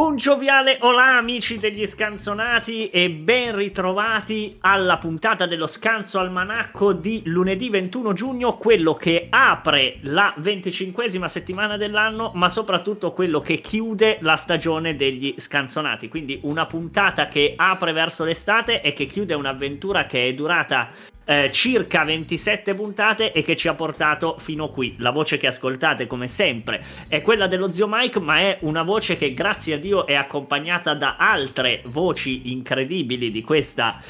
Un gioviale olà amici degli Scanzonati e ben ritrovati alla puntata dello Scanzo Almanacco di lunedì 21 giugno, quello che apre la 25esima settimana dell'anno, ma soprattutto quello che chiude la stagione degli Scanzonati. Quindi una puntata che apre verso l'estate e che chiude un'avventura che è durata circa 27 puntate e che ci ha portato fino qui. La voce che ascoltate come sempre è quella dello zio Mike, ma è una voce che grazie a Dio è accompagnata da altre voci incredibili di questa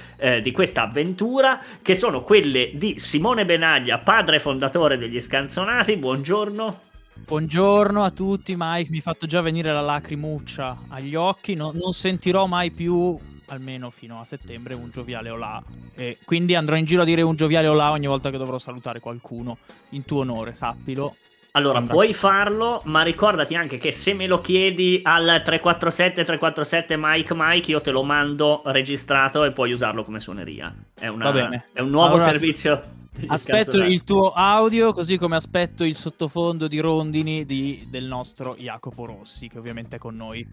avventura, che sono quelle di Simone Benaglia, padre fondatore degli Scanzonati. Buongiorno. Buongiorno a tutti. Mike, mi ha fatto già venire la lacrimuccia agli occhi. Non sentirò mai più, almeno fino a settembre, un gioviale olà, e quindi andrò in giro a dire un gioviale olà ogni volta che dovrò salutare qualcuno in tuo onore, sappilo. Allora, puoi farlo, ma ricordati anche che se me lo chiedi al 347 Mike io te lo mando registrato e puoi usarlo come suoneria. Va bene. È un nuovo servizio. Aspetto il tuo audio, così come aspetto il sottofondo di rondini del nostro Jacopo Rossi, che ovviamente è con noi.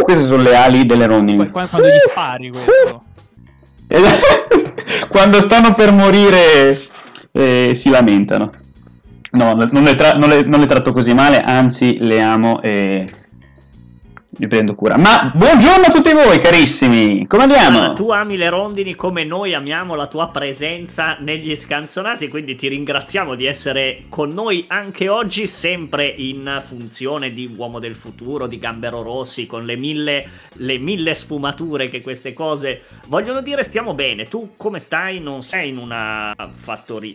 Queste sono le ali delle rondini. Quando gli spari questo. Quando stanno per morire si lamentano. No, non le tratto così male, anzi le amo e mi prendo cura. Ma buongiorno a tutti voi carissimi, come andiamo? Allora, tu ami le rondini come noi amiamo la tua presenza negli Scanzonati, quindi ti ringraziamo di essere con noi anche oggi, sempre in funzione di Uomo del Futuro, di Gambero Rossi, con le mille sfumature che queste cose vogliono dire. Stiamo bene, tu come stai? Non sei in una fattoria?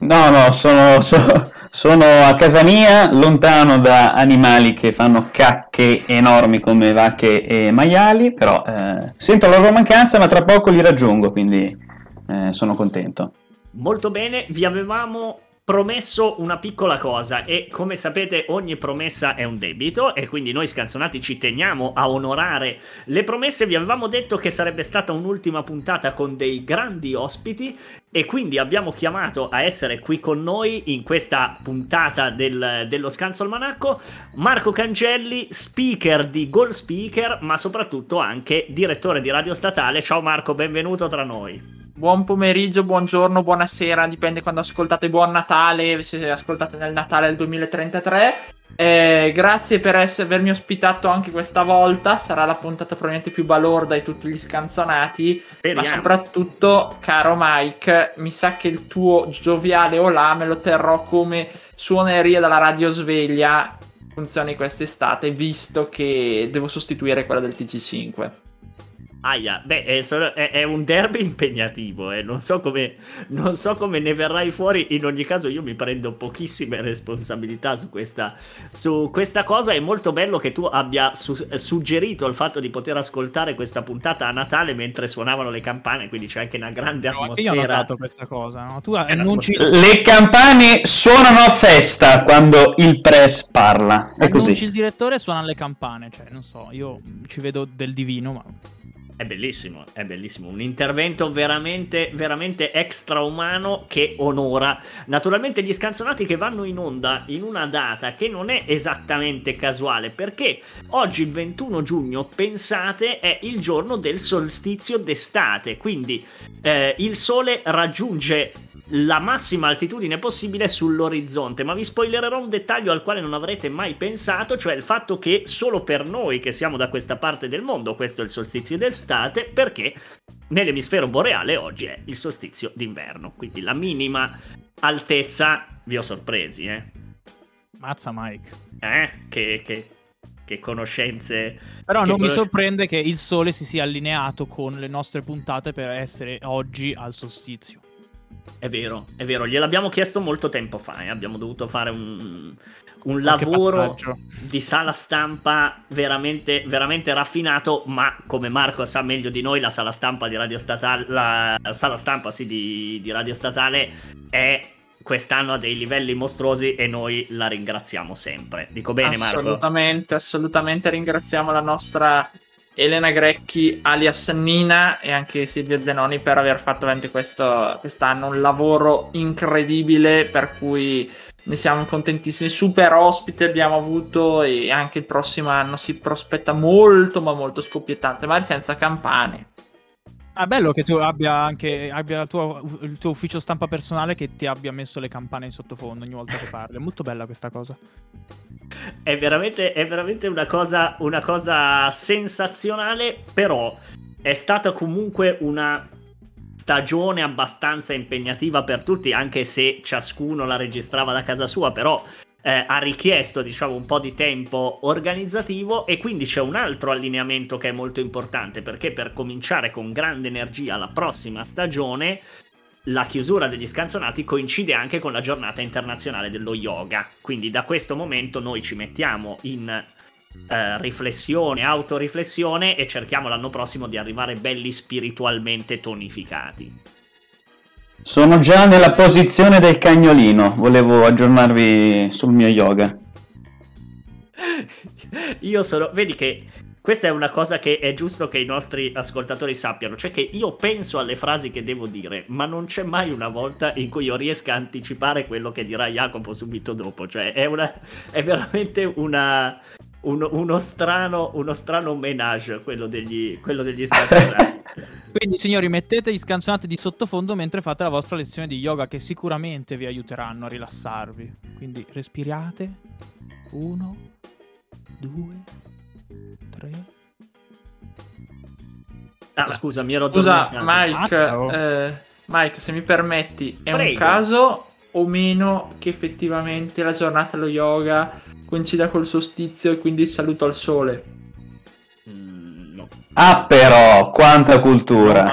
No, sono a casa mia, lontano da animali che fanno cacche enormi come vacche e maiali, però sento la loro mancanza, ma tra poco li raggiungo, quindi sono contento. Molto bene, vi avevamo promesso una piccola cosa e come sapete ogni promessa è un debito e quindi noi Scanzonati ci teniamo a onorare le promesse. Vi avevamo detto che sarebbe stata un'ultima puntata con dei grandi ospiti e quindi abbiamo chiamato a essere qui con noi in questa puntata dello Scanzo Almanacco Marco Cancelli, speaker di Gold Speaker, ma soprattutto anche direttore di Radio Statale. Ciao Marco, benvenuto tra noi. Buon pomeriggio, buongiorno, buonasera, dipende quando ascoltate. Buon Natale, se ascoltate nel Natale del 2033. Grazie per avermi ospitato anche questa volta. Sarà la puntata probabilmente più balorda di tutti gli Scanzonati. Speriamo. Ma soprattutto, caro Mike, mi sa che il tuo gioviale olà me lo terrò come suoneria dalla radio sveglia. Funzioni quest'estate, visto che devo sostituire quella del TG5. Aia, beh, è un derby impegnativo, non so come ne verrai fuori. In ogni caso io mi prendo pochissime responsabilità su questa cosa. È molto bello che tu abbia suggerito il fatto di poter ascoltare questa puntata a Natale mentre suonavano le campane, quindi c'è anche una grande atmosfera. Io ho notato questa cosa, no? Tu annunci... Le campane suonano a festa quando il press parla, è così. Il direttore suona le campane, cioè non so, io ci vedo del divino, ma... È bellissimo, un intervento veramente, veramente extraumano che onora naturalmente gli Scanzonati, che vanno in onda in una data che non è esattamente casuale, perché oggi il 21 giugno, pensate, è il giorno del solstizio d'estate, quindi il sole raggiunge la massima altitudine possibile sull'orizzonte, ma vi spoilererò un dettaglio al quale non avrete mai pensato, cioè il fatto che solo per noi che siamo da questa parte del mondo questo è il solstizio d'estate, perché nell'emisfero boreale oggi è il solstizio d'inverno, quindi la minima altezza. Vi ho sorpresi, Mazza Mike. Che conoscenze. Però che non mi sorprende che il sole si sia allineato con le nostre puntate per essere oggi al solstizio. È vero, gliel'abbiamo chiesto molto tempo fa e abbiamo dovuto fare un lavoro di sala stampa veramente, veramente raffinato, ma come Marco sa meglio di noi, la sala stampa di Radio Statale è quest'anno ha dei livelli mostruosi e noi la ringraziamo sempre. Dico bene, Marco? Assolutamente, assolutamente ringraziamo la nostra Elena Grecchi alias Nina e anche Silvia Zenoni per aver fatto veramente quest'anno un lavoro incredibile, per cui ne siamo contentissimi. Super ospite abbiamo avuto e anche il prossimo anno si prospetta molto ma molto scoppiettante, magari senza campane. Ah, bello che tu abbia il tuo ufficio stampa personale che ti abbia messo le campane in sottofondo ogni volta che parli. È molto bella questa cosa. È veramente una cosa sensazionale, però è stata comunque una stagione abbastanza impegnativa per tutti, anche se ciascuno la registrava da casa sua, però ha richiesto, diciamo, un po' di tempo organizzativo, e quindi c'è un altro allineamento che è molto importante, perché per cominciare con grande energia la prossima stagione, la chiusura degli Scanzonati coincide anche con la giornata internazionale dello yoga, quindi da questo momento noi ci mettiamo in riflessione, autoriflessione, e cerchiamo l'anno prossimo di arrivare belli spiritualmente tonificati. Sono già nella posizione del cagnolino, volevo aggiornarvi sul mio yoga. Vedi che questa è una cosa che è giusto che i nostri ascoltatori sappiano, cioè che io penso alle frasi che devo dire, ma non c'è mai una volta in cui io riesca a anticipare quello che dirà Jacopo subito dopo, cioè è veramente uno strano ménage quello degli Scanzonati. Quindi signori, mettete gli Scanzonati di sottofondo mentre fate la vostra lezione di yoga, che sicuramente vi aiuteranno a rilassarvi. Quindi respirate. 1, 2, 3. Ah, scusa, mi ero tornato. Mike, se mi permetti, è un caso o meno che effettivamente la giornata allo yoga coincida col solstizio e quindi il saluto al sole? No. Ah, però quanta cultura!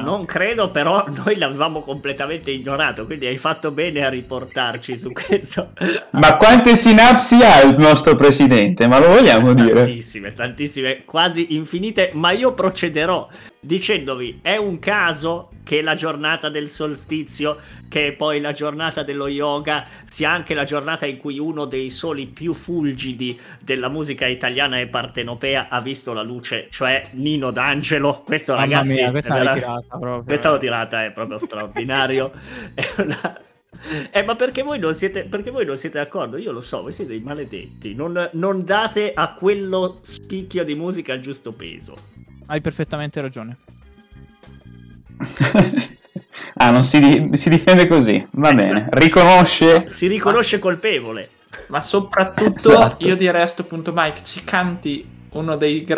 Non credo, però noi l'avevamo completamente ignorato, quindi hai fatto bene a riportarci su questo. Ma quante sinapsi ha il nostro presidente? Ma lo vogliamo dire? Tantissime, quasi infinite, ma io procederò dicendovi: è un caso che la giornata del solstizio, che è poi la giornata dello yoga, sia anche la giornata in cui uno dei soli più fulgidi della musica italiana e partenopea ha visto la luce, cioè Nino D'Angelo. Questo, mamma ragazzi, mia, questa l'ho tirata, è proprio straordinario. Ma perché voi non siete d'accordo? Io lo so, voi siete dei maledetti, non date a quello spicchio di musica il giusto peso. Hai perfettamente ragione. Ah, non si difende così, va bene. Si riconosce colpevole. Ma soprattutto, esatto, io direi a sto punto, Mike, ci canti uno dei più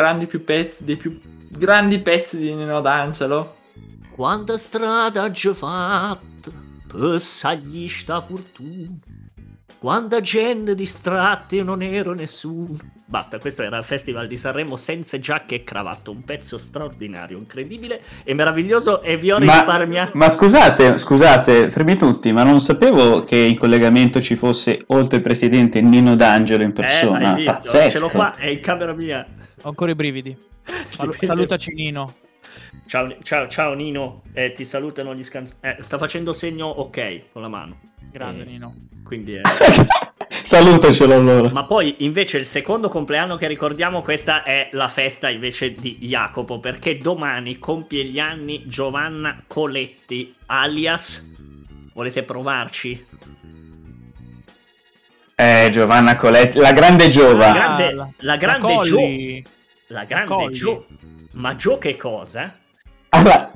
grandi pezzi di Nino D'Angelo. Quanta strada già fatta per sagli sta fortuna, quanta gente distratta e non ero nessuno. Basta, questo era il Festival di Sanremo senza giacche e cravatta, un pezzo straordinario, incredibile e meraviglioso, e vi ho risparmiato. Ma scusate, fermi tutti, ma non sapevo che in collegamento ci fosse, oltre il presidente, Nino D'Angelo in persona. Hai visto? Pazzesco. Ce l'ho qua, è in camera mia. Ho ancora i brividi. Salutaci Nino. Ciao Nino, ti salutano gli Scanzonati. Sta facendo segno ok con la mano. Grande Nino. Quindi salutacelo allora. Ma poi invece il secondo compleanno che ricordiamo, questa è la festa invece di Jacopo, perché domani compie gli anni Giovanna Coletti alias, volete provarci? Giovanna Coletti, la grande Giova. La grande Giova. Ma Joe che cosa? Allora,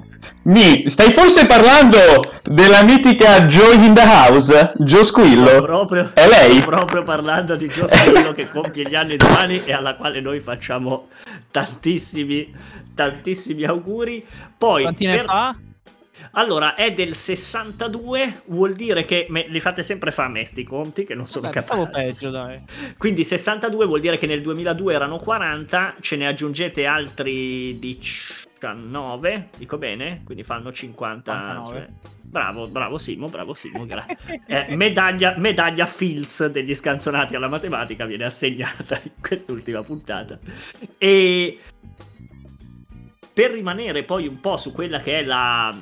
stai forse parlando della mitica Joe in the House? Joe Squillo? È lei? Sto proprio parlando di Joe Squillo che compie gli anni domani e alla quale noi facciamo tantissimi auguri. Poi, quanti ne fa? Allora, è del 62, vuol dire che li fate sempre fa a me sti conti, che non sono capace. Stavo peggio, dai. Quindi 62 vuol dire che nel 2002 erano 40, ce ne aggiungete altri 19, dico bene? Quindi fanno 50. 59. Bravo Simo, grazie. Medaglia Fields degli Scanzonati alla matematica viene assegnata in quest'ultima puntata. E per rimanere poi un po' su quella che è la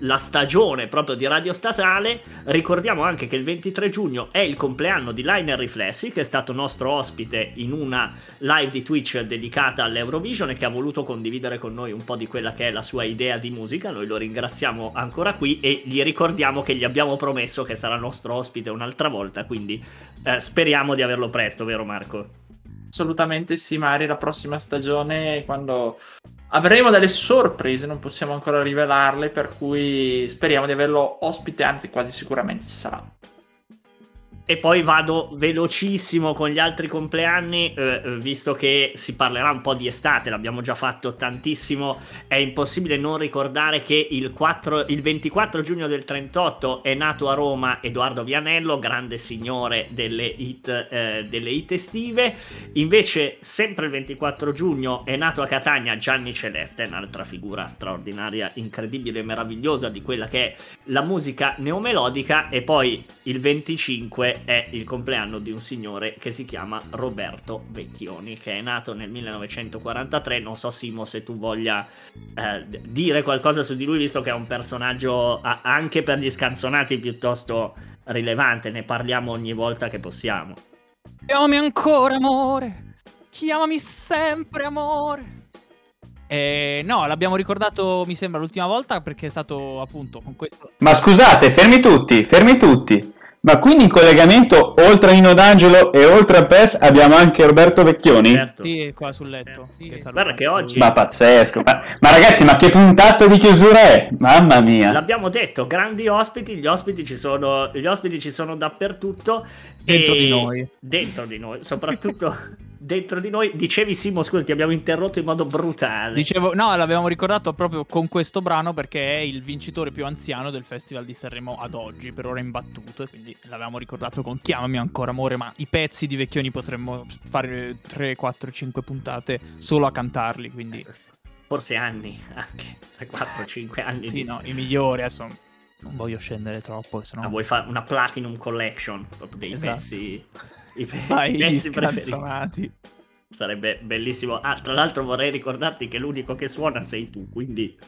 la stagione proprio di Radio Statale. Ricordiamo anche che il 23 giugno è il compleanno di Leiner Riflessi, che è stato nostro ospite in una live di Twitch dedicata all'Eurovision e che ha voluto condividere con noi un po' di quella che è la sua idea di musica. Noi lo ringraziamo ancora qui e gli ricordiamo che gli abbiamo promesso che sarà nostro ospite un'altra volta, quindi speriamo di averlo presto, vero Marco? Assolutamente sì, Mari, la prossima stagione, quando avremo delle sorprese, non possiamo ancora rivelarle, per cui speriamo di averlo ospite, anzi quasi sicuramente ci sarà. E poi vado velocissimo con gli altri compleanni, visto che si parlerà un po' di estate, l'abbiamo già fatto tantissimo, è impossibile non ricordare che il 24 giugno del 38 è nato a Roma Edoardo Vianello, grande signore delle hit estive. Invece sempre il 24 giugno è nato a Catania Gianni Celeste, un'altra figura straordinaria, incredibile e meravigliosa di quella che è la musica neomelodica. E poi il 25 è il compleanno di un signore che si chiama Roberto Vecchioni, che è nato nel 1943. Non so, Simo, se tu voglia dire qualcosa su di lui, visto che è un personaggio anche per gli scanzonati piuttosto rilevante, ne parliamo ogni volta che possiamo. Chiamami ancora amore, chiamami sempre amore. No, l'abbiamo ricordato, mi sembra, l'ultima volta, perché è stato appunto con questo... Ma scusate, fermi tutti. Ma quindi in collegamento, oltre a Nino D'Angelo e oltre a PES, abbiamo anche Roberto Vecchioni? Certo. Sì, qua sul letto. Sì. Che guarda che oggi... Ma pazzesco. Ma ragazzi, ma che puntata di chiusura è? Mamma mia. L'abbiamo detto, grandi ospiti, gli ospiti ci sono dappertutto. Dentro di noi, soprattutto... Dentro di noi. Dicevi, Simo, scusa, ti abbiamo interrotto in modo brutale. Dicevo, no, l'abbiamo ricordato proprio con questo brano, perché è il vincitore più anziano del Festival di Sanremo ad oggi, per ora imbattuto, e quindi l'avevamo ricordato con Chiamami ancora amore. Ma i pezzi di Vecchioni potremmo fare 3, 4, 5 puntate solo a cantarli, quindi forse anni, anche 3, 4, 5 anni. Sì, di... no, i migliori adesso. Non voglio scendere troppo, sennò... Ah, vuoi fare una Platinum Collection proprio dei pezzi? I pezzi preferiti. Sarebbe bellissimo. Ah, tra l'altro vorrei ricordarti che l'unico che suona sei tu, quindi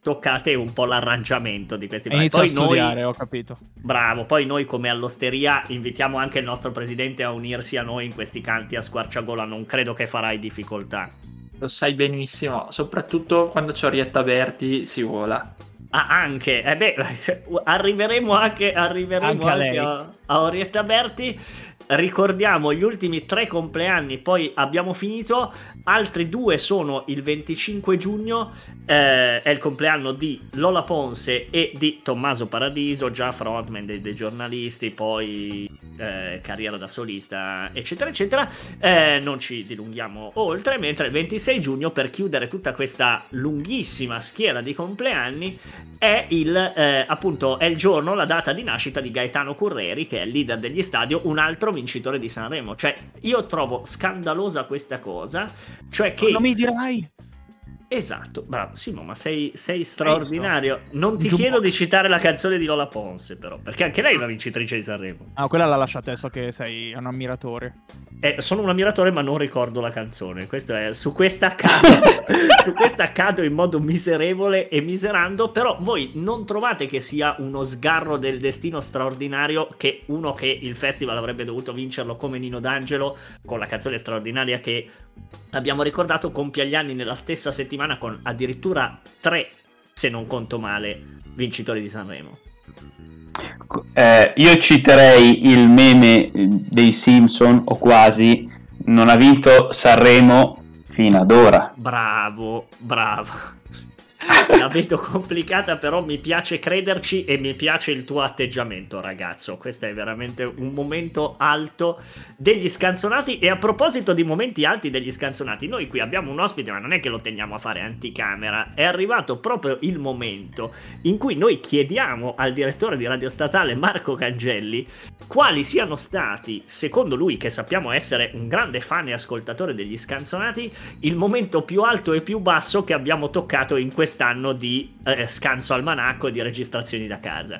toccate un po' l'arrangiamento di questi brani. Poi a studiare, ho capito. Bravo, poi noi come all'osteria invitiamo anche il nostro presidente a unirsi a noi in questi canti a squarciagola, non credo che farai difficoltà. Lo sai benissimo, soprattutto quando c'è Orietta Berti si vola. Ah, anche, arriveremo anche a Orietta Berti. Ricordiamo gli ultimi 3 compleanni, poi abbiamo finito. Altri 2 sono il 25 giugno, è il compleanno di Lola Ponce e di Tommaso Paradiso, già frontman dei giornalisti, poi carriera da solista, eccetera eccetera. Non ci dilunghiamo oltre, mentre il 26 giugno, per chiudere tutta questa lunghissima schiera di compleanni, è il giorno, la data di nascita di Gaetano Curreri, che è il leader degli Stadio, un altro vincitore di Sanremo. Cioè, io trovo scandalosa questa cosa, cioè che... Non mi dirai? Esatto, bravo Simo, ma sei straordinario. Non ti chiedo di citare la canzone di Lola Ponce, però, perché anche lei è una vincitrice di Sanremo. Ah, quella l'ha lasciata, so che sei un ammiratore. Sono un ammiratore, ma non ricordo la canzone. Questo è, su questa cado in modo miserevole e miserando. Però voi non trovate che sia uno sgarro del destino straordinario che uno che il festival avrebbe dovuto vincerlo come Nino D'Angelo, con la canzone straordinaria che abbiamo ricordato, compia gli anni nella stessa settimana, con addirittura 3, se non conto male, vincitori di Sanremo. Io citerei il meme dei Simpson, o quasi: non ha vinto Sanremo fino ad ora. Bravo. La vedo complicata, però mi piace crederci e mi piace il tuo atteggiamento, ragazzo. Questo è veramente un momento alto degli scanzonati. E a proposito di momenti alti degli scanzonati, noi qui abbiamo un ospite, ma non è che lo teniamo a fare anticamera. È arrivato proprio il momento in cui noi chiediamo al direttore di Radio Statale, Marco Cancelli, quali siano stati, secondo lui, che sappiamo essere un grande fan e ascoltatore degli scanzonati, il momento più alto e più basso che abbiamo toccato in quest'anno di scanso almanacco e di registrazioni da casa.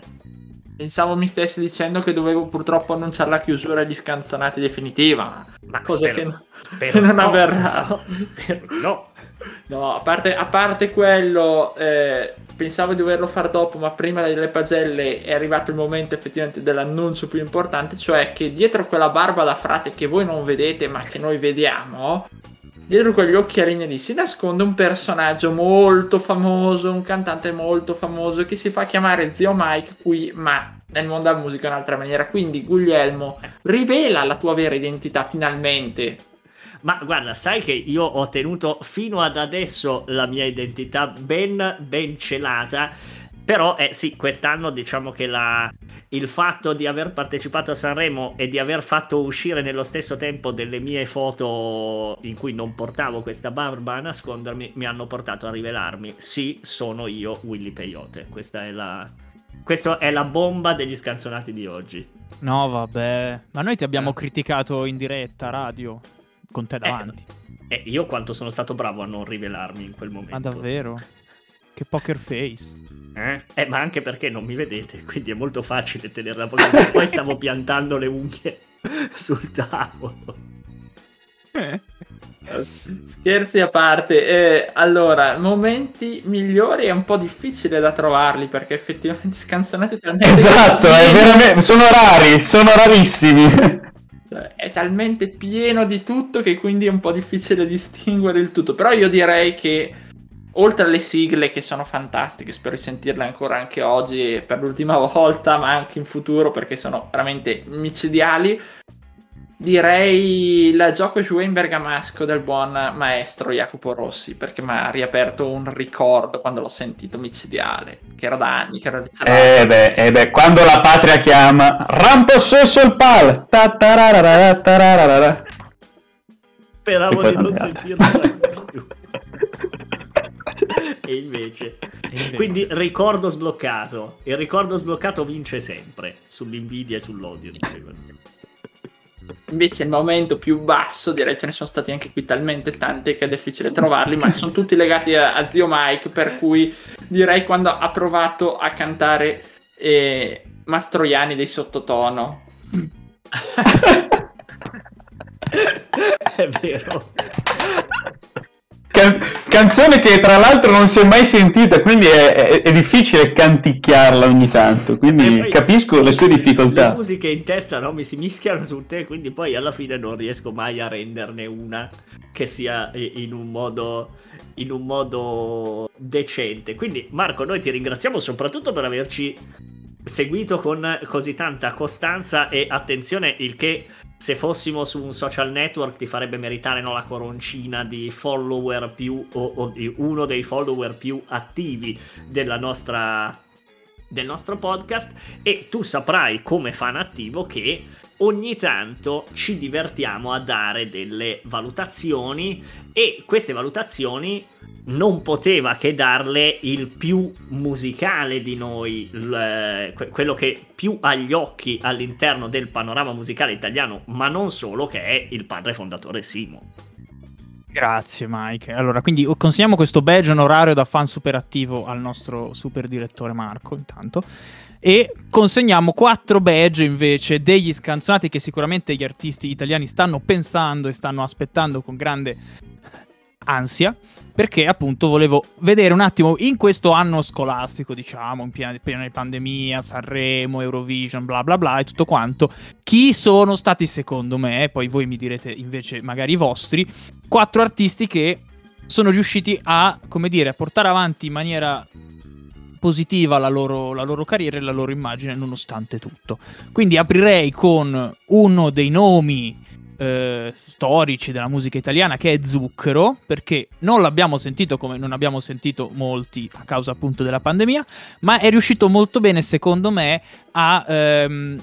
Pensavo mi stessi dicendo che dovevo purtroppo annunciare la chiusura degli scanzonati definitiva, ma cosa spero, che non avverrà. No. No, a parte quello, pensavo di doverlo far dopo, ma prima delle pagelle è arrivato il momento effettivamente dell'annuncio più importante, cioè che dietro quella barba da frate che voi non vedete ma che noi vediamo, dietro quegli occhialini lì si nasconde un personaggio molto famoso, un cantante molto famoso che si fa chiamare Zio Mike qui, ma nel mondo della musica in un'altra maniera. Quindi Guglielmo, rivela la tua vera identità finalmente. Ma guarda, sai che io ho tenuto fino ad adesso la mia identità ben celata, però sì, quest'anno diciamo che il fatto di aver partecipato a Sanremo e di aver fatto uscire nello stesso tempo delle mie foto in cui non portavo questa barba a nascondermi mi hanno portato a rivelarmi. Sì, sono io Willy Peyote. Questa è la bomba degli scanzonati di oggi. No, vabbè, ma noi ti abbiamo criticato in diretta radio con te davanti. Io quanto sono stato bravo a non rivelarmi in quel momento. Ma davvero? Che poker face. Ma anche perché non mi vedete, quindi è molto facile tenerla. Poi stavo piantando le unghie sul tavolo. Scherzi a parte, allora, momenti migliori è un po' difficile da trovarli perché effettivamente scanzonati talmente. Esatto, è veramente, sono rarissimi. Cioè, è talmente pieno di tutto che quindi è un po' difficile distinguere il tutto. Però io direi che oltre alle sigle che sono fantastiche, spero di sentirle ancora anche oggi per l'ultima volta, ma anche in futuro perché sono veramente micidiali, direi la gioco giù in bergamasco del buon maestro Jacopo Rossi, perché mi ha riaperto un ricordo quando l'ho sentito micidiale, che era da anni che era quando la patria chiama ramposso sul pal speravo di non sentirlo più. E invece quindi il ricordo sbloccato vince sempre sull'invidia e sull'odio. Invece il momento più basso, direi, ce ne sono stati anche qui talmente tanti che è difficile trovarli, ma sono tutti legati a Zio Mike, per cui direi quando ha provato a cantare Mastroianni dei Sottotono. È vero. Canzone che tra l'altro non si è mai sentita, quindi è difficile canticchiarla ogni tanto, quindi capisco le sue difficoltà. Le musiche in testa mi si mischiano tutte, quindi poi alla fine non riesco mai a renderne una che sia in un modo decente. Quindi Marco, noi ti ringraziamo soprattutto per averci seguito con così tanta costanza e attenzione, il che se fossimo su un social network ti farebbe meritare la coroncina di follower più o di uno dei follower più attivi del nostro podcast. E tu saprai come fan attivo che ogni tanto ci divertiamo a dare delle valutazioni e queste valutazioni non poteva che darle il più musicale di noi, quello che più ha gli occhi all'interno del panorama musicale italiano, ma non solo, che è il padre fondatore Simo. Grazie Mike. Allora, quindi consegniamo questo badge onorario da fan super attivo al nostro super direttore Marco intanto, e consegniamo 4 badge invece degli scanzonati che sicuramente gli artisti italiani stanno pensando e stanno aspettando con grande ansia, perché appunto volevo vedere un attimo in questo anno scolastico, diciamo, in piena pandemia, Sanremo, Eurovision, bla bla bla e tutto quanto, chi sono stati secondo me, poi voi mi direte invece magari i vostri, 4 artisti che sono riusciti a, come dire, a portare avanti in maniera positiva la loro carriera e la loro immagine nonostante tutto. Quindi aprirei con uno dei nomi storici della musica italiana, che è Zucchero, perché non l'abbiamo sentito, come non abbiamo sentito molti a causa appunto della pandemia, ma è riuscito molto bene secondo me a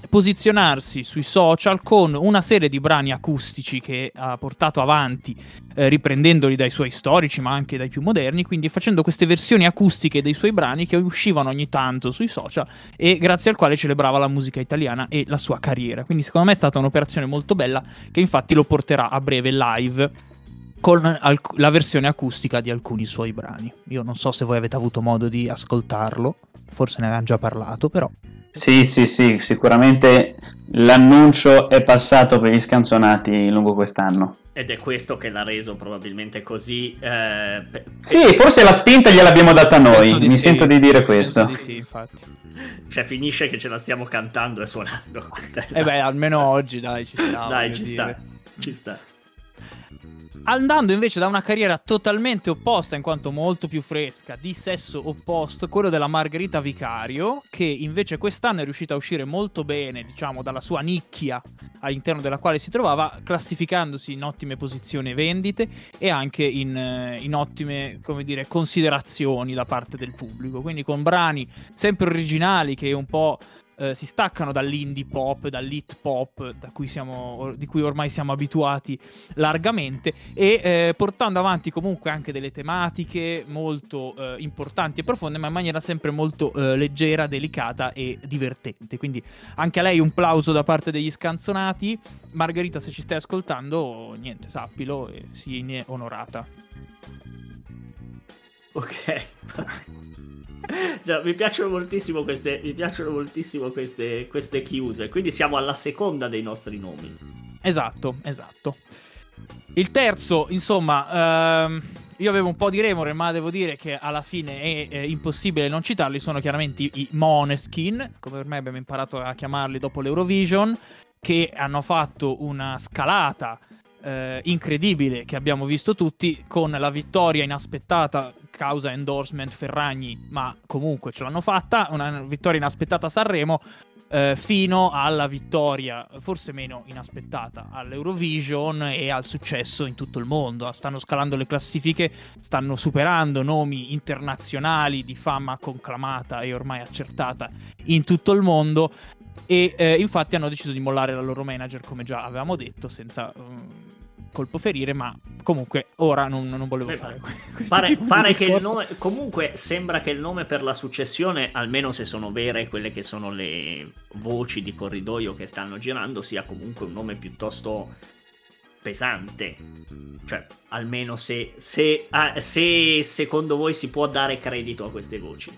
posizionarsi sui social con una serie di brani acustici che ha portato avanti, riprendendoli dai suoi storici ma anche dai più moderni, quindi facendo queste versioni acustiche dei suoi brani che uscivano ogni tanto sui social e grazie al quale celebrava la musica italiana e la sua carriera. Quindi secondo me è stata un'operazione molto bella che infatti lo porterà a breve live con la versione acustica di alcuni suoi brani. Io non so se voi avete avuto modo di ascoltarlo, forse ne avevamo già parlato, però Sì, sicuramente l'annuncio è passato per gli Scanzonati lungo quest'anno. Ed è questo che l'ha reso probabilmente così. Sì, forse la spinta gliel'abbiamo data noi, mi sento di dire questo. Sì, infatti. Cioè finisce che ce la stiamo cantando e suonando. Almeno oggi, dai, ci sta. Dai, ci sta. Andando invece da una carriera totalmente opposta, in quanto molto più fresca, di sesso opposto, quello della Margherita Vicario, che invece quest'anno è riuscita a uscire molto bene, diciamo, dalla sua nicchia all'interno della quale si trovava, classificandosi in ottime posizioni vendite e anche in ottime, come dire, considerazioni da parte del pubblico, quindi con brani sempre originali che un po' si staccano dall'indie pop, dall'hit pop di cui ormai siamo abituati largamente, e portando avanti comunque anche delle tematiche molto importanti e profonde, ma in maniera sempre molto leggera, delicata e divertente. Quindi anche a lei un plauso da parte degli Scanzonati. Margherita, se ci stai ascoltando, niente, sappilo, sii ne onorata. Ok. Già, mi piacciono moltissimo queste chiuse, quindi siamo alla seconda dei nostri nomi. Esatto. Il terzo, insomma, io avevo un po' di remore, ma devo dire che alla fine è impossibile non citarli. Sono chiaramente i Måneskin, come ormai abbiamo imparato a chiamarli dopo l'Eurovision, che hanno fatto una scalata incredibile che abbiamo visto tutti, con la vittoria inaspettata causa endorsement Ferragni, ma comunque ce l'hanno fatta, una vittoria inaspettata a Sanremo, fino alla vittoria forse meno inaspettata all'Eurovision e al successo in tutto il mondo. Stanno scalando le classifiche, stanno superando nomi internazionali di fama conclamata e ormai accertata in tutto il mondo. E infatti hanno deciso di mollare la loro manager, come già avevamo detto, senza colpo ferire, ma comunque ora non volevo fare questo. Pare che il nome, comunque sembra che il nome per la successione, almeno se sono vere quelle che sono le voci di corridoio che stanno girando, sia comunque un nome piuttosto pesante. Cioè, almeno se secondo voi si può dare credito a queste voci.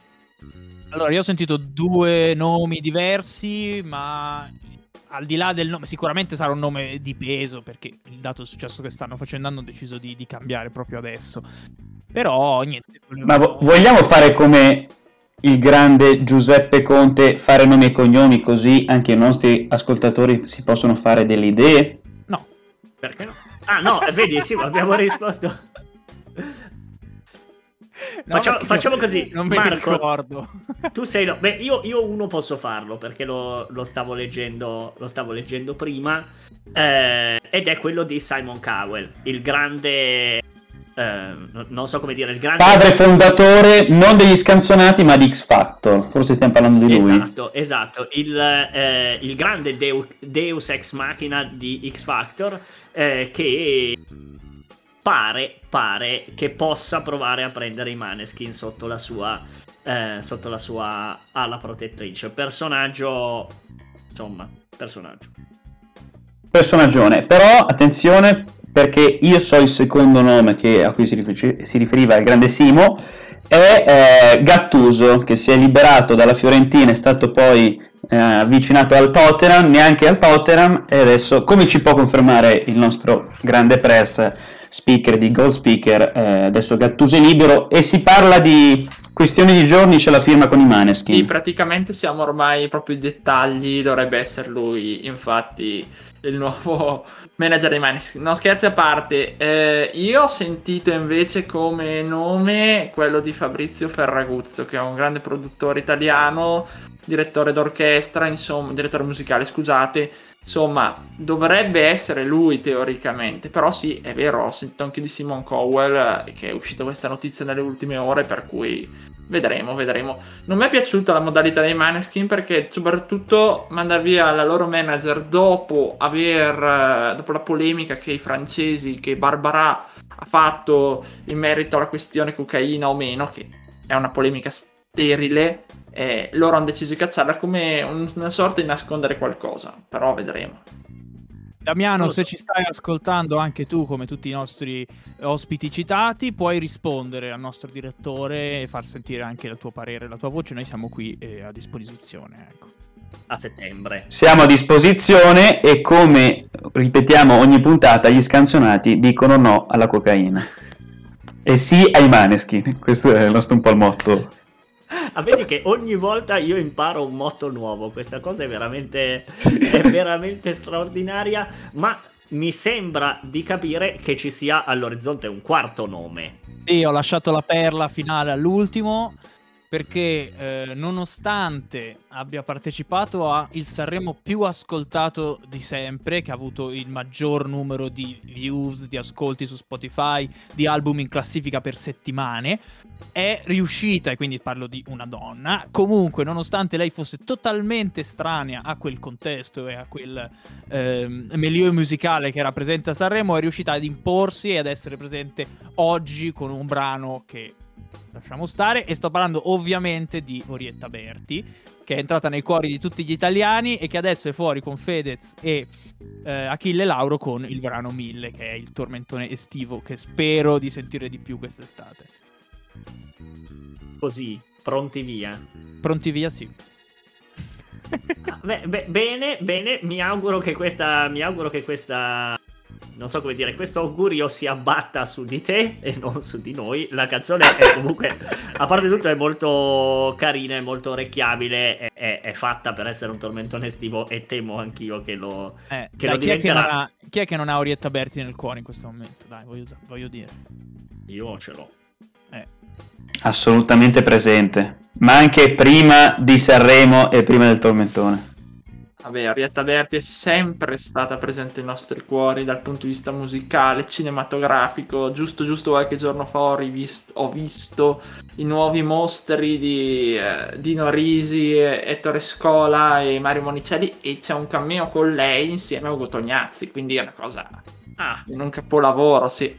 Allora, io ho sentito due nomi diversi, ma al di là del nome, sicuramente sarà un nome di peso, perché il dato del successo che stanno facendo hanno deciso di cambiare proprio adesso. Però niente. Ma vogliamo fare come il grande Giuseppe Conte, fare nomi e cognomi, così anche i nostri ascoltatori si possono fare delle idee? No. Perché no? Ah no, vedi, sì, abbiamo risposto. No, facciamo così, non me Marco, ricordo. Tu sei no. Beh, io uno posso farlo perché lo stavo leggendo prima, ed è quello di Simon Cowell, il grande non so come dire, il grande padre fondatore non degli Scanzonati ma di X Factor, forse stiamo parlando di lui. Esatto, il grande Deus Ex Machina di X Factor, che pare che possa provare a prendere i Måneskin sotto la sua ala protettrice. Personaggione. Però attenzione, perché io so il secondo nome a cui si riferiva il grande Simo, è Gattuso, che si è liberato dalla Fiorentina, è stato poi avvicinato al Tottenham, neanche al Tottenham, e adesso, come ci può confermare il nostro grande press speaker di Gold Speaker, adesso Gattuso è libero e si parla di questioni di giorni, c'è la firma con i Måneskin. Sì, praticamente siamo ormai proprio i dettagli, dovrebbe essere lui infatti il nuovo manager dei Måneskin. No, scherzi a parte, io ho sentito invece come nome quello di Fabrizio Ferraguzzo, che è un grande produttore italiano, direttore d'orchestra, insomma direttore musicale, scusate. Insomma, dovrebbe essere lui teoricamente, però sì, è vero, ho sentito anche di Simon Cowell, che è uscita questa notizia nelle ultime ore, per cui vedremo. Non mi è piaciuta la modalità dei Måneskin, perché soprattutto mandare via la loro manager dopo la polemica che i francesi, che Barbara ha fatto in merito alla questione cocaina o meno, che è una polemica sterile. Loro hanno deciso di cacciarla come una sorta di nascondere qualcosa, però vedremo. Damiano, se ci stai ascoltando anche tu, come tutti i nostri ospiti citati, puoi rispondere al nostro direttore e far sentire anche il tuo parere, la tua voce, noi siamo qui a disposizione, ecco. a settembre. Siamo a disposizione e, come ripetiamo ogni puntata, gli scanzonati dicono no alla cocaina e sì ai Måneskin. Questo è il nostro un po' il motto. Ah, vedi che ogni volta io imparo un motto nuovo, questa cosa è veramente straordinaria, ma mi sembra di capire che ci sia all'orizzonte un quarto nome. Sì, ho lasciato la perla finale all'ultimo, perché nonostante abbia partecipato a il Sanremo più ascoltato di sempre, che ha avuto il maggior numero di views, di ascolti su Spotify, di album in classifica per settimane, è riuscita, e quindi parlo di una donna, comunque nonostante lei fosse totalmente estranea a quel contesto e a quel milieu musicale che era presente a Sanremo, è riuscita ad imporsi e ad essere presente oggi con un brano che lasciamo stare, e sto parlando ovviamente di Orietta Berti, che è entrata nei cuori di tutti gli italiani e che adesso è fuori con Fedez e Achille Lauro con il brano 1000, che è il tormentone estivo che spero di sentire di più quest'estate. Così, pronti via? Pronti via, sì. Bene, mi auguro che questa non so come dire, questo augurio si abbatta su di te e non su di noi. La canzone è comunque, a parte tutto, è molto carina, è molto orecchiabile, è fatta per essere un tormentone estivo, e temo anch'io che lo diventerà. Chi è che non ha Orietta Berti nel cuore in questo momento? Dai, voglio dire. Io ce l'ho. Assolutamente presente, ma anche prima di Sanremo e prima del tormentone. Vabbè, Orietta Berti è sempre stata presente nei nostri cuori dal punto di vista musicale, cinematografico. Giusto qualche giorno fa ho visto i nuovi mostri di Dino Risi, Ettore Scola e Mario Monicelli, e c'è un cameo con lei insieme a Ugo Tognazzi, quindi è una cosa in un capolavoro, sì.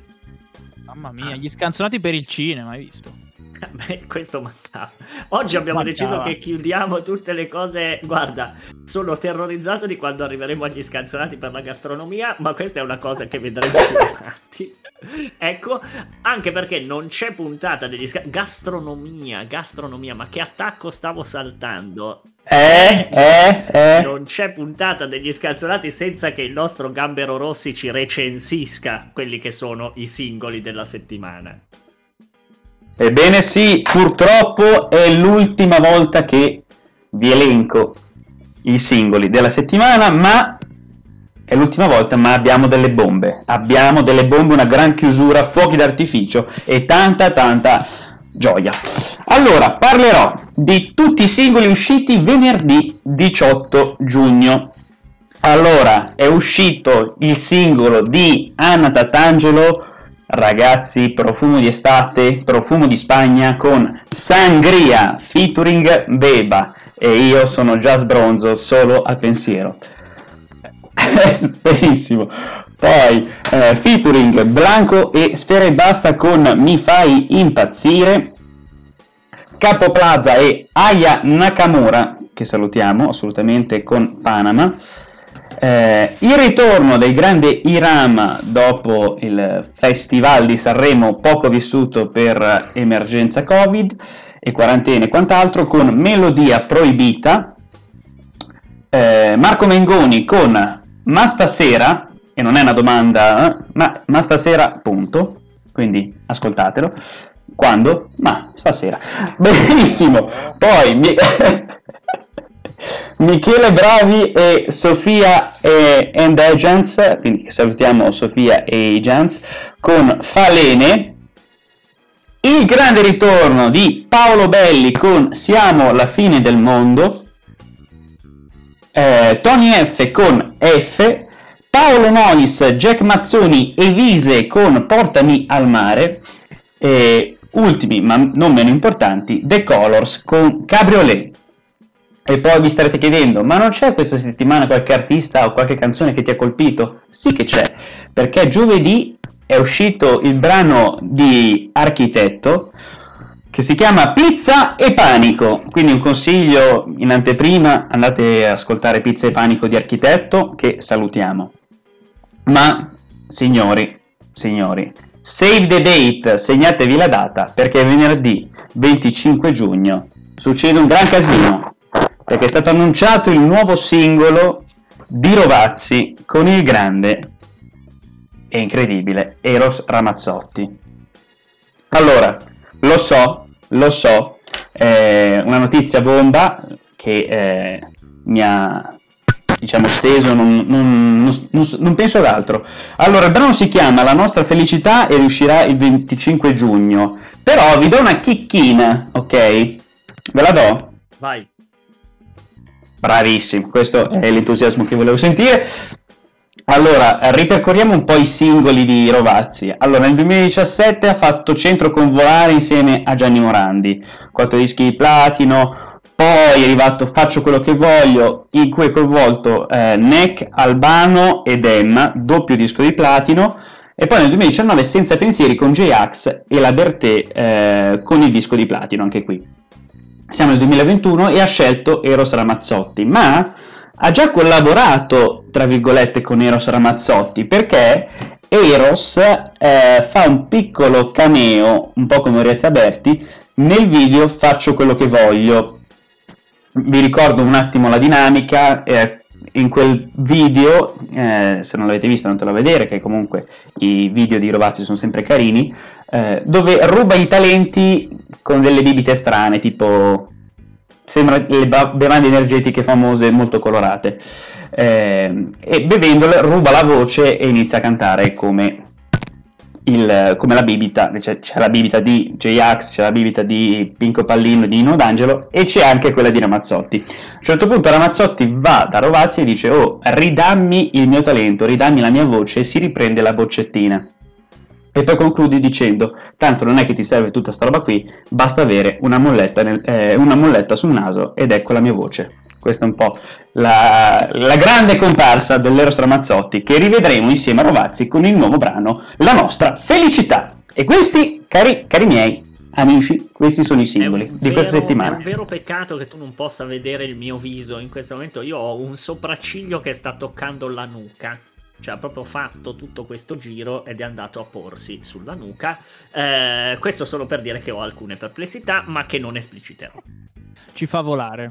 Mamma mia, gli scanzonati per il cinema, hai visto? Beh, questo mancava. Oggi abbiamo deciso che chiudiamo tutte le cose. Guarda, sono terrorizzato di quando arriveremo agli scanzonati per la gastronomia, ma questa è una cosa che vedremo più avanti. Ecco, anche perché non c'è puntata degli gastronomia, ma che attacco stavo saltando. Non c'è puntata degli scanzonati senza che il nostro Gambero Rossi ci recensisca quelli che sono i singoli della settimana. Ebbene sì, purtroppo è l'ultima volta che vi elenco i singoli della settimana, ma abbiamo delle bombe. Abbiamo delle bombe, una gran chiusura, fuochi d'artificio e tanta gioia. Allora, parlerò di tutti i singoli usciti venerdì 18 giugno. Allora, è uscito il singolo di Anna Tatangelo, Ragazzi, profumo di estate, profumo di Spagna, con Sangria featuring Beba, e io sono già sbronzo solo al pensiero. Benissimo. Poi featuring Blanco e Sfera e Basta con Mi fai impazzire, Capo Plaza e Aya Nakamura, che salutiamo assolutamente, con Panama. Il ritorno del grande Irama dopo il festival di Sanremo poco vissuto per emergenza Covid e quarantena e quant'altro, con Melodia proibita, Marco Mengoni con Ma stasera, e non è una domanda, ma stasera punto, quindi ascoltatelo. Quando? Ma stasera. Benissimo. Poi Michele Bravi e Sofia and Agents, quindi salutiamo Sofia e Agents, con Falene. Il grande ritorno di Paolo Belli con Siamo la fine del mondo, Tony F con F, Paolo Nois, Jack Mazzoni e Vise con Portami al mare, e ultimi ma non meno importanti The Colors con Cabriolet. E poi vi starete chiedendo, ma non c'è questa settimana qualche artista o qualche canzone che ti ha colpito? Sì che c'è, perché giovedì è uscito il brano di Architetto che si chiama Pizza e Panico, quindi un consiglio in anteprima: andate ad ascoltare Pizza e Panico di Architetto, che salutiamo. Ma signori, save the date, segnatevi la data, perché venerdì 25 giugno succede un gran casino. perché è stato annunciato il nuovo singolo di Rovazzi con il grande e incredibile Eros Ramazzotti. Allora, lo so, una notizia bomba che mi ha, diciamo, steso, non penso ad altro. Allora, il brano si chiama La nostra felicità e uscirà il 25 giugno, però vi do una chicchina, ok? Ve la do? Vai. Bravissimo, questo è l'entusiasmo che volevo sentire. Allora, ripercorriamo un po' i singoli di Rovazzi. Allora, nel 2017 ha fatto Centro Convolare insieme a Gianni Morandi, 4 dischi di platino. Poi è arrivato Faccio quello che voglio, in cui è coinvolto Nek, Albano ed Emma, doppio disco di platino. E poi nel 2019 Senza pensieri con J-Ax e la Bertè con il disco di platino, anche qui. Siamo nel 2021 e ha scelto Eros Ramazzotti, ma ha già collaborato, tra virgolette, con Eros Ramazzotti, perché Eros fa un piccolo cameo, un po' come Orietta Berti, nel video Faccio quello che voglio. Vi ricordo un attimo la dinamica, in quel video, se non l'avete visto andatelo a vedere, che comunque i video di Rovazzi sono sempre carini, dove ruba i talenti con delle bibite strane, tipo sembra le bevande energetiche famose molto colorate, e bevendole ruba la voce e inizia a cantare come la bibita. C'è la bibita di J-Ax, c'è la bibita di Pinco Pallino, di Nino D'Angelo, e c'è anche quella di Ramazzotti. A un certo punto Ramazzotti va da Rovazzi e dice: oh, ridammi il mio talento, ridammi la mia voce, e si riprende la boccettina. E poi concludi dicendo: tanto non è che ti serve tutta sta roba qui, basta avere una molletta sul naso ed ecco la mia voce. Questa è un po' la grande comparsa dell'Eros Ramazzotti, che rivedremo insieme a Rovazzi con il nuovo brano La nostra felicità. E questi, cari miei amici, questi sono i singoli di questa settimana. È un vero peccato che tu non possa vedere il mio viso in questo momento. Io ho un sopracciglio che sta toccando la nuca. Cioè, ha proprio fatto tutto questo giro ed è andato a porsi sulla nuca. Questo solo per dire che ho alcune perplessità, ma che non espliciterò. Ci fa volare.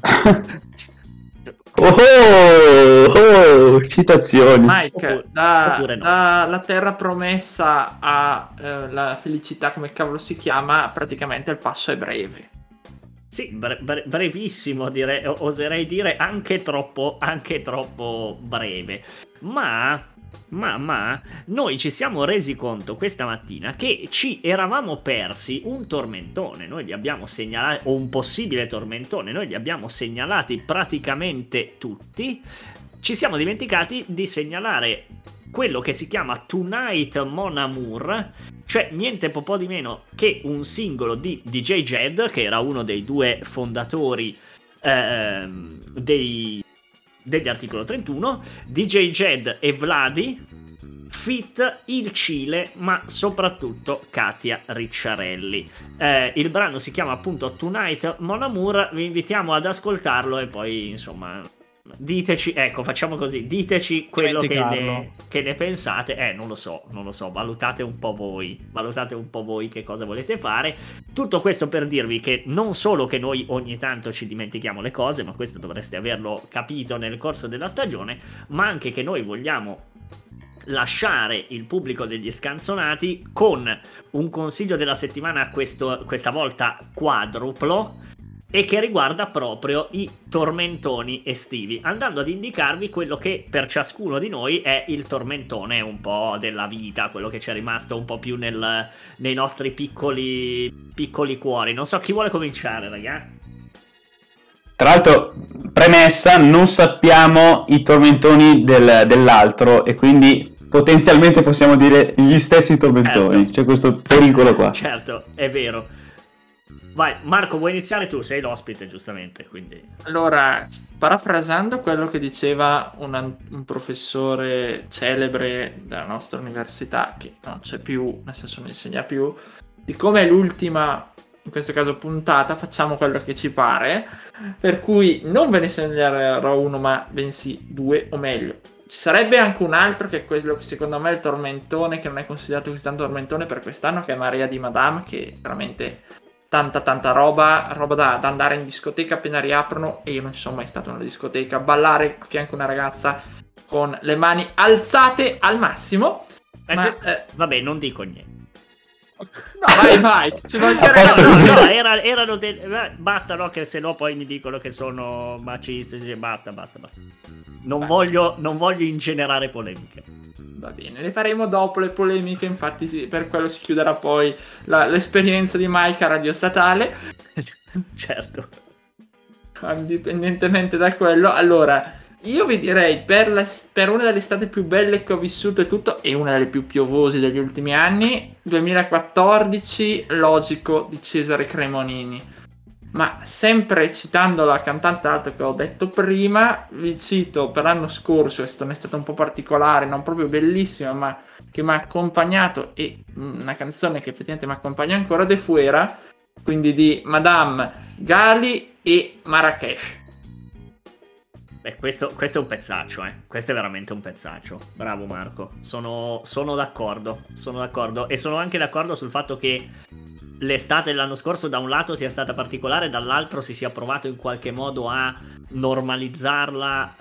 Oh, citazioni. Mike, oppure no. La terra promessa a la felicità, come cavolo si chiama, praticamente il passo è breve. Sì, brevissimo, oserei dire anche troppo breve. Ma noi ci siamo resi conto questa mattina che ci eravamo persi un tormentone. Noi li abbiamo segnalati, o un possibile tormentone, noi li abbiamo segnalati praticamente tutti. Ci siamo dimenticati di segnalare quello che si chiama Tonight Mon Amour, cioè niente po' di meno che un singolo di DJ Jed, che era uno dei due fondatori degli Articolo 31, DJ Jed e Vladi, feat il Cile, ma soprattutto Katia Ricciarelli. Il brano si chiama appunto Tonight Mon Amour, vi invitiamo ad ascoltarlo e poi insomma diteci, ecco, facciamo così, diteci quello che ne pensate. Non lo so, valutate un po' voi che cosa volete fare. Tutto questo per dirvi che non solo che noi ogni tanto ci dimentichiamo le cose, ma questo dovreste averlo capito nel corso della stagione, ma anche che noi vogliamo lasciare il pubblico degli Scanzonati con un consiglio della settimana, questa volta quadruplo, e che riguarda proprio i tormentoni estivi, andando ad indicarvi quello che per ciascuno di noi è il tormentone un po' della vita, quello che ci è rimasto un po' più nei nostri piccoli cuori. Non so chi vuole cominciare, raga. Tra l'altro, premessa, non sappiamo i tormentoni dell'altro e quindi potenzialmente possiamo dire gli stessi tormentoni, certo. C'è questo pericolo qua. Certo, è vero. Vai Marco, vuoi iniziare tu? Sei l'ospite, giustamente, quindi. Allora, parafrasando quello che diceva un professore celebre della nostra università, che non c'è più, nel senso non insegna più, di come è l'ultima, in questo caso, puntata, facciamo quello che ci pare, per cui non ve ne segnerò uno, ma bensì due, o meglio, ci sarebbe anche un altro, che è quello che secondo me è il tormentone, che non è considerato così tanto tormentone per quest'anno, che è Maria di Madame, che veramente tanta roba da andare in discoteca appena riaprono, e io non ci sono mai stato in una discoteca, ballare a fianco a una ragazza con le mani alzate al massimo, ma, vabbè, non dico niente. No, vai, ci mancherà. Erano basta, no, che se no poi mi dicono che sono maciste, sì, basta. Non voglio ingenerare polemiche. Va bene, le faremo dopo le polemiche, infatti sì, per quello si chiuderà poi l'esperienza di Mike a Radio Statale. Certo. Indipendentemente da quello, allora io vi direi per una delle estate più belle che ho vissuto e tutto, e una delle più piovose degli ultimi anni, 2014, Logico di Cesare Cremonini. Ma sempre citando la cantante alto che ho detto prima, vi cito per l'anno scorso, è stata un po' particolare, non proprio bellissima, ma che mi ha accompagnato, e una canzone che effettivamente mi accompagna ancora, De Fuera, quindi di Madame, Gali e Marrakesh. Questo è un pezzaccio, eh. Questo è veramente un pezzaccio. Bravo Marco. Sono d'accordo. E sono anche d'accordo sul fatto che l'estate dell'anno scorso da un lato sia stata particolare, dall'altro si sia provato in qualche modo a normalizzarla,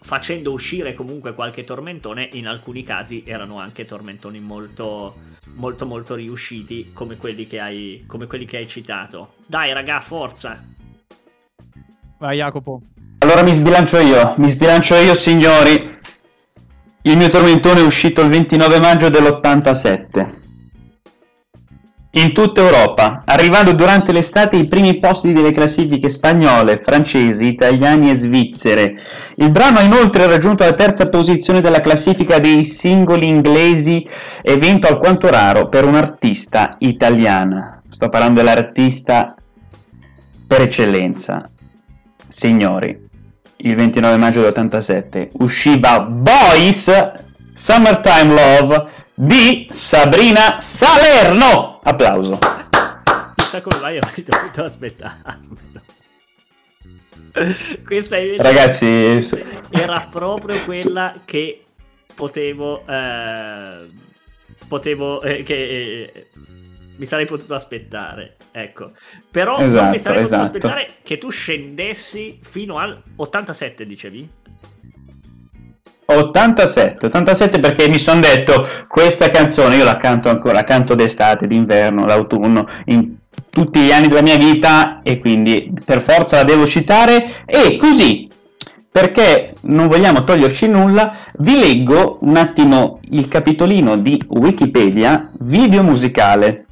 facendo uscire comunque qualche tormentone. In alcuni casi erano anche tormentoni molto riusciti, come quelli che hai citato. Dai raga, forza! Vai Jacopo. Allora mi sbilancio io signori. Il mio tormentone è uscito il 29 maggio dell'87 in tutta Europa, arrivando durante l'estate ai primi posti delle classifiche spagnole, francesi, italiane e svizzere. Il brano ha inoltre raggiunto la terza posizione della classifica dei singoli inglesi, evento alquanto raro per un'artista italiana. Sto parlando dell'artista per eccellenza. Signori, il 29 maggio dell'87 usciva Boys Summertime Love di Sabrina Salerno. Applauso. Chissà come mai avrei dovuto aspettarmelo. Questa invece, ragazzi, era proprio quella che potevo mi sarei potuto aspettare, ecco. Però esatto, non mi sarei potuto aspettare che tu scendessi fino al 87, dicevi? 87 perché mi sono detto, questa canzone io la canto ancora, la canto d'estate, d'inverno, l'autunno, in tutti gli anni della mia vita, e quindi per forza la devo citare. E così, perché non vogliamo toglierci nulla, vi leggo un attimo il capitolino di Wikipedia, video musicale.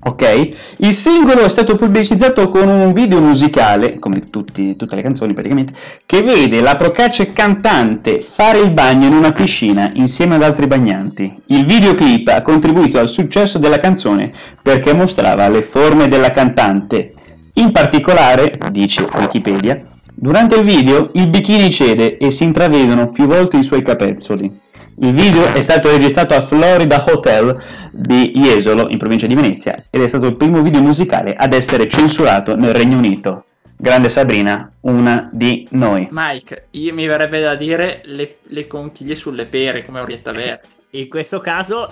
Ok, il singolo è stato pubblicizzato con un video musicale, come tutte le canzoni praticamente, che vede la procace cantante fare il bagno in una piscina insieme ad altri bagnanti. Il videoclip ha contribuito al successo della canzone perché mostrava le forme della cantante. In particolare, dice Wikipedia, durante il video il bikini cede e si intravedono più volte i suoi capezzoli. Il video è stato registrato al Florida Hotel di Jesolo, in provincia di Venezia, ed è stato il primo video musicale ad essere censurato nel Regno Unito. Grande Sabrina, una di noi. Mike, io mi verrebbe da dire le conchiglie sulle pere, come Orietta Berti. In questo caso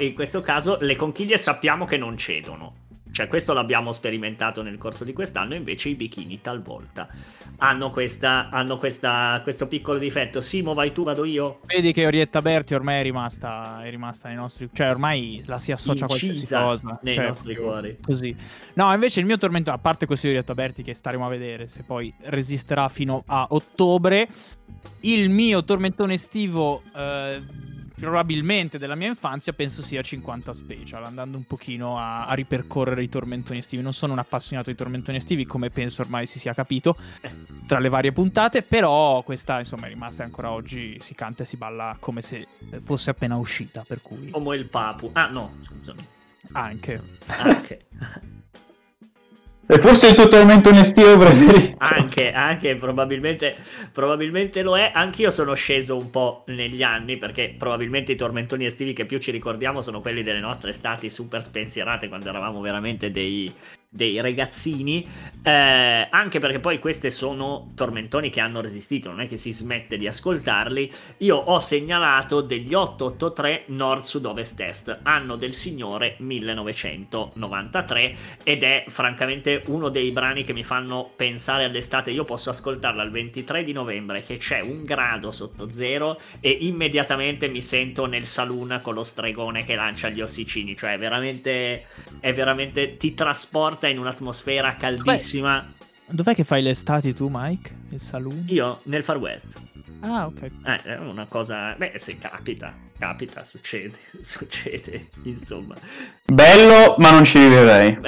le conchiglie sappiamo che non cedono. Cioè, questo l'abbiamo sperimentato nel corso di quest'anno, invece i bikini talvolta hanno questo piccolo difetto. Simo, vai tu, vado io. Vedi che Orietta Berti ormai è rimasta nei nostri, cioè ormai la si associa a qualsiasi cosa nei nostri cuori. Così. No, invece il mio tormento, a parte questo di Orietta Berti che staremo a vedere se poi resisterà fino a ottobre, il mio tormentone estivo probabilmente della mia infanzia penso sia 50 Special, andando un pochino a ripercorrere i tormentoni estivi. Non sono un appassionato di tormentoni estivi, come penso ormai si sia capito tra le varie puntate, però questa insomma è rimasta ancora oggi, si canta e si balla come se fosse appena uscita, per cui come il Papu. Ah no, scusami, anche e forse il tuo tormentone estivo preferito. Anche probabilmente lo è. Anch'io sono sceso un po' negli anni, perché probabilmente i tormentoni estivi che più ci ricordiamo sono quelli delle nostre estati super spensierate, quando eravamo veramente dei dei ragazzini, anche perché poi queste sono tormentoni che hanno resistito, non è che si smette di ascoltarli. Io ho segnalato degli 883 Nord Sud Ovest Est, anno del Signore 1993, ed è francamente uno dei brani che mi fanno pensare all'estate. Io posso ascoltarla il 23 di novembre che c'è un grado sotto zero e immediatamente mi sento nel saloon con lo stregone che lancia gli ossicini, cioè è veramente ti trasporta in un'atmosfera caldissima. Dov'è che fai le estati tu, Mike? Il saloon? Io nel Far West. Ah, ok. È una cosa... Beh, se capita, succede, insomma. Bello, ma non ci vivrei.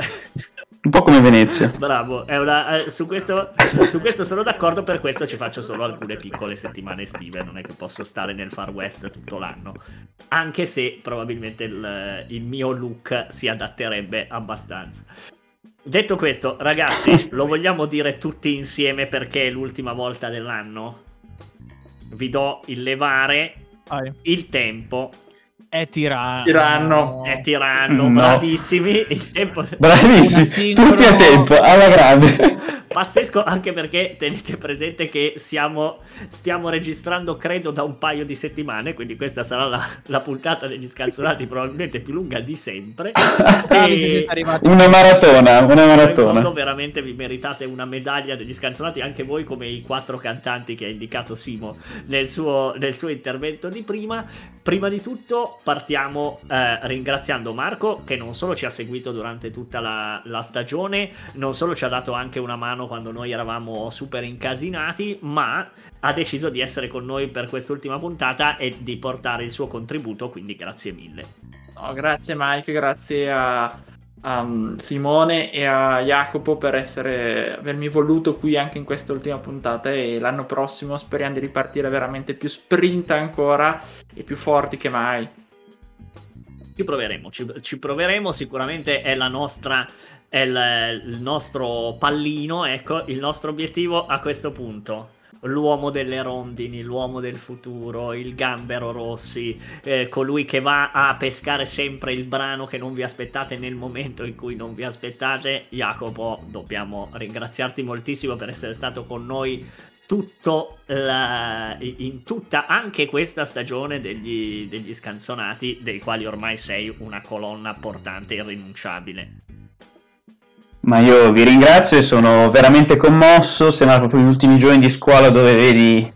Un po' come Venezia. Bravo, è una, su questo sono d'accordo, per questo ci faccio solo alcune piccole settimane estive, non è che posso stare nel Far West tutto l'anno, anche se probabilmente il mio look si adatterebbe abbastanza. Detto questo, ragazzi, lo vogliamo dire tutti insieme perché è l'ultima volta dell'anno? Vi do il levare, il tempo... È tiranno. Bravissimi. Il tempo... Bravissimi. Sincrono... Tutti a tempo, alla grande. Pazzesco, anche perché tenete presente che stiamo registrando credo da un paio di settimane, quindi questa sarà la puntata degli Scanzonati probabilmente più lunga di sempre. E... Una maratona. In fondo veramente vi meritate una medaglia degli Scanzonati anche voi, come i 4 cantanti che ha indicato Simo nel suo intervento di prima. Prima di tutto partiamo ringraziando Marco, che non solo ci ha seguito durante tutta la stagione, non solo ci ha dato anche una mano quando noi eravamo super incasinati, ma ha deciso di essere con noi per quest'ultima puntata e di portare il suo contributo, quindi grazie mille. Oh, grazie Mike, grazie a Simone e a Jacopo per avermi voluto qui anche in quest'ultima puntata, e l'anno prossimo speriamo di ripartire veramente più sprint ancora e più forti che mai. Ci proveremo, sicuramente è il nostro pallino, ecco, il nostro obiettivo a questo punto. L'uomo delle rondini, l'uomo del futuro, il gambero Rossi, colui che va a pescare sempre il brano che non vi aspettate nel momento in cui non vi aspettate. Jacopo, dobbiamo ringraziarti moltissimo per essere stato con noi in tutta anche questa stagione degli Scanzonati, dei quali ormai sei una colonna portante e irrinunciabile. Ma io vi ringrazio e sono veramente commosso, sembra proprio gli ultimi giorni di scuola dove vedi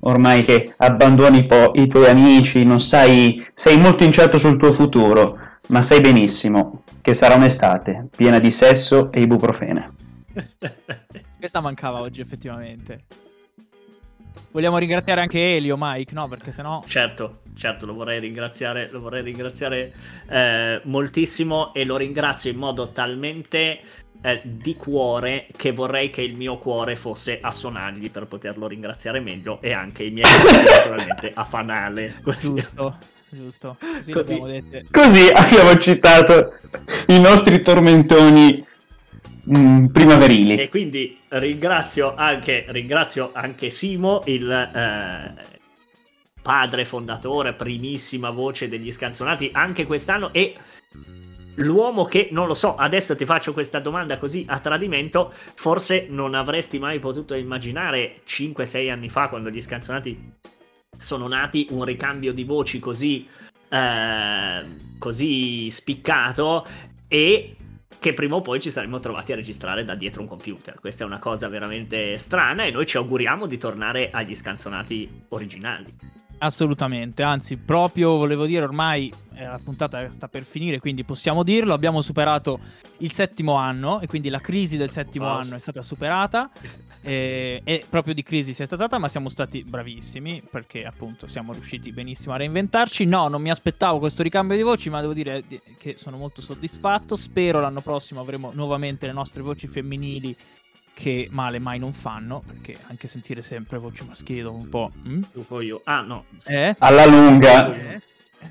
ormai che abbandoni i tuoi amici, non sai, sei molto incerto sul tuo futuro, ma sai benissimo che sarà un'estate piena di sesso e ibuprofene. Questa mancava oggi effettivamente. Vogliamo ringraziare anche Elio, Mike, no? Perché sennò... Certo, lo vorrei ringraziare moltissimo, e lo ringrazio in modo talmente di cuore che vorrei che il mio cuore fosse a sonagli per poterlo ringraziare meglio, e anche i miei naturalmente a fanale. Giusto. Così abbiamo citato i nostri tormentoni primaverili. E quindi ringrazio anche Simo, il padre fondatore, primissima voce degli Scanzonati anche quest'anno, e l'uomo che, non lo so, adesso ti faccio questa domanda così a tradimento, forse non avresti mai potuto immaginare 5-6 anni fa, quando gli Scanzonati sono nati, un ricambio di voci così spiccato, e che prima o poi ci saremmo trovati a registrare da dietro un computer. Questa è una cosa veramente strana, e noi ci auguriamo di tornare agli Scanzonati originali. Assolutamente, anzi proprio volevo dire, ormai la puntata sta per finire, quindi possiamo dirlo, abbiamo superato il 7° anno, e quindi la crisi del 7° anno è stata superata, e proprio di crisi si è trattata, ma siamo stati bravissimi perché appunto siamo riusciti benissimo a reinventarci. No, non mi aspettavo questo ricambio di voci, ma devo dire che sono molto soddisfatto. Spero l'anno prossimo avremo nuovamente le nostre voci femminili, che male mai non fanno, perché anche sentire sempre voci maschili dopo un po'... Alla lunga.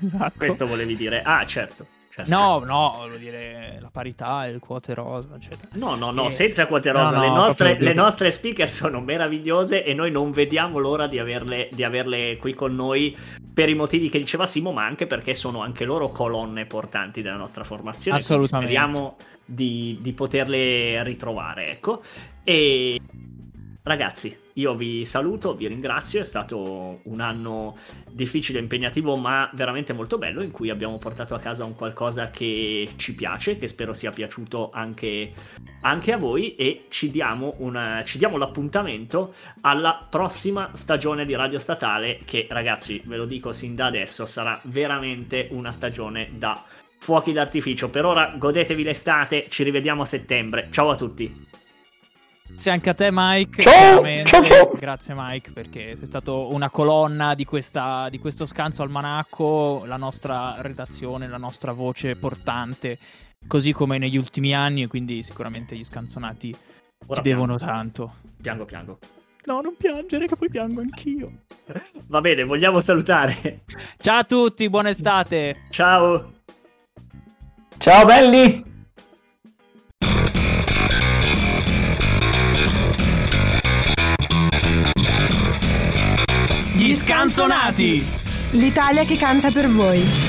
Esatto. Questo volevi dire. Ah, certo. Certo. No, voglio dire la parità e il quote rosa, eccetera. No, senza quote rosa. No, le nostre speaker sono meravigliose e noi non vediamo l'ora di averle qui con noi per i motivi che diceva Simo, ma anche perché sono anche loro colonne portanti della nostra formazione. Assolutamente. Speriamo di poterle ritrovare, ecco. E ragazzi, io vi saluto, vi ringrazio, è stato un anno difficile, impegnativo, ma veramente molto bello, in cui abbiamo portato a casa un qualcosa che ci piace, che spero sia piaciuto anche a voi, e ci diamo l'appuntamento alla prossima stagione di Radio Statale, che ragazzi, ve lo dico sin da adesso, sarà veramente una stagione da fuochi d'artificio. Per ora godetevi l'estate, ci rivediamo a settembre, ciao a tutti. Grazie anche a te Mike, ciao. Grazie Mike, perché sei stato una colonna di questo Scanzo Almanacco, la nostra redazione, la nostra voce portante, così come negli ultimi anni, e quindi sicuramente gli scanzonati ti devono tanto. Piango. No, non piangere che poi piango anch'io. Va bene, vogliamo salutare. Ciao a tutti, buona estate. Ciao belli. Gli Scanzonati! L'Italia che canta per voi.